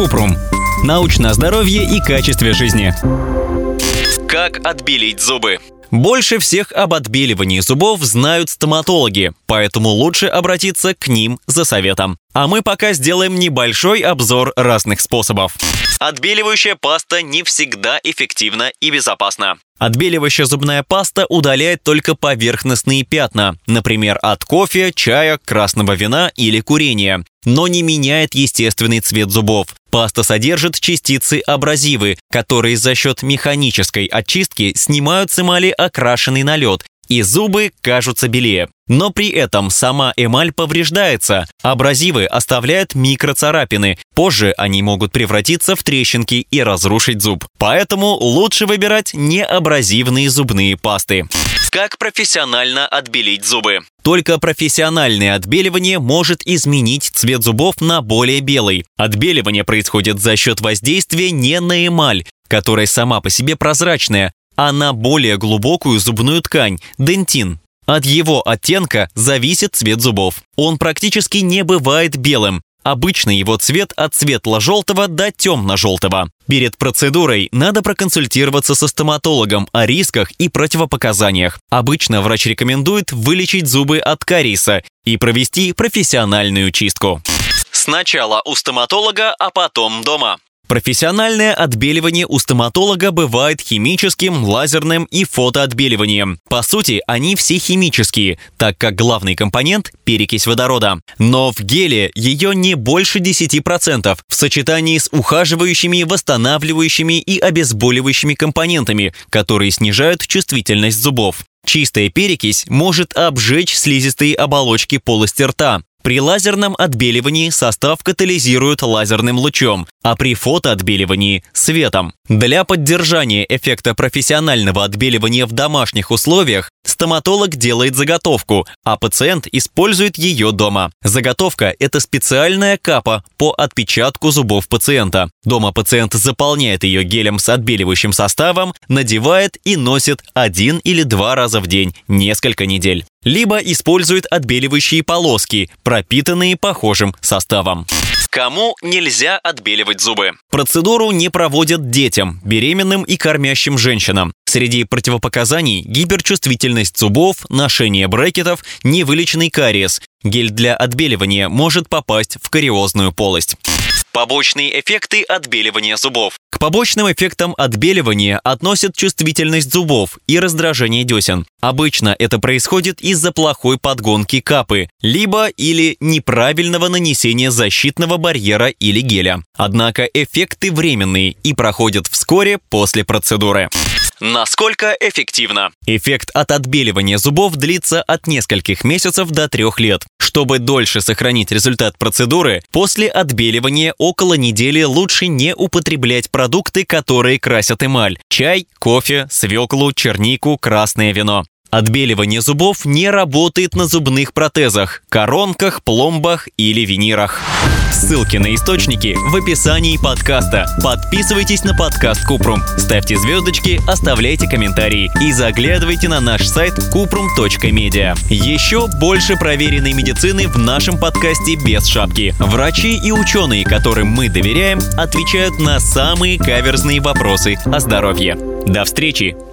Cuprum. Научное здоровье и качестве жизни. Как отбелить зубы? Больше всех об отбеливании зубов знают стоматологи, поэтому лучше обратиться к ним за советом. А мы пока сделаем небольшой обзор разных способов. Отбеливающая паста не всегда эффективна и безопасна. Отбеливающая зубная паста удаляет только поверхностные пятна, например, от кофе, чая, красного вина или курения, но не меняет естественный цвет зубов. Паста содержит частицы абразивы, которые за счет механической очистки снимают с эмали окрашенный налет, и зубы кажутся белее. Но при этом сама эмаль повреждается, абразивы оставляют микроцарапины, позже они могут превратиться в трещинки и разрушить зуб. Поэтому лучше выбирать неабразивные зубные пасты. Как профессионально отбелить зубы? Только профессиональное отбеливание может изменить цвет зубов на более белый. Отбеливание происходит за счет воздействия не на эмаль, которая сама по себе прозрачная, а на более глубокую зубную ткань – дентин. От его оттенка зависит цвет зубов. Он практически не бывает белым. Обычно его цвет от светло-желтого до темно-желтого. Перед процедурой надо проконсультироваться со стоматологом о рисках и противопоказаниях. Обычно врач рекомендует вылечить зубы от кариеса и провести профессиональную чистку. Сначала у стоматолога, а потом дома. Профессиональное отбеливание у стоматолога бывает химическим, лазерным и фотоотбеливанием. По сути, они все химические, так как главный компонент – перекись водорода. Но в геле ее не больше 10% в сочетании с ухаживающими, восстанавливающими и обезболивающими компонентами, которые снижают чувствительность зубов. Чистая перекись может обжечь слизистые оболочки полости рта. При лазерном отбеливании состав катализируют лазерным лучом, а при фотоотбеливании – светом. Для поддержания эффекта профессионального отбеливания в домашних условиях стоматолог делает заготовку, а пациент использует ее дома. Заготовка – это специальная капа по отпечатку зубов пациента. Дома пациент заполняет ее гелем с отбеливающим составом, надевает и носит 1 или 2 раза в день, несколько недель. Либо использует отбеливающие полоски, пропитанные похожим составом. Кому нельзя отбеливать зубы? Процедуру не проводят детям, беременным и кормящим женщинам. Среди противопоказаний – гиперчувствительность зубов, ношение брекетов, невылеченный кариес. Гель для отбеливания может попасть в кариозную полость. Побочные эффекты отбеливания зубов. К побочным эффектам отбеливания относят чувствительность зубов и раздражение десен. Обычно это происходит из-за плохой подгонки капы, либо или неправильного нанесения защитного барьера или геля. Однако эффекты временные и проходят вскоре после процедуры. Насколько эффективно? Эффект от отбеливания зубов длится от нескольких месяцев до 3 лет. Чтобы дольше сохранить результат процедуры, после отбеливания около недели лучше не употреблять продукты, которые красят эмаль – чай, кофе, свеклу, чернику, красное вино. Отбеливание зубов не работает на зубных протезах, коронках, пломбах или винирах. Ссылки на источники в описании подкаста. Подписывайтесь на подкаст Cuprum, ставьте звездочки, оставляйте комментарии и заглядывайте на наш сайт cuprum.media. Еще больше проверенной медицины в нашем подкасте «Без шапки». Врачи и ученые, которым мы доверяем, отвечают на самые каверзные вопросы о здоровье. До встречи!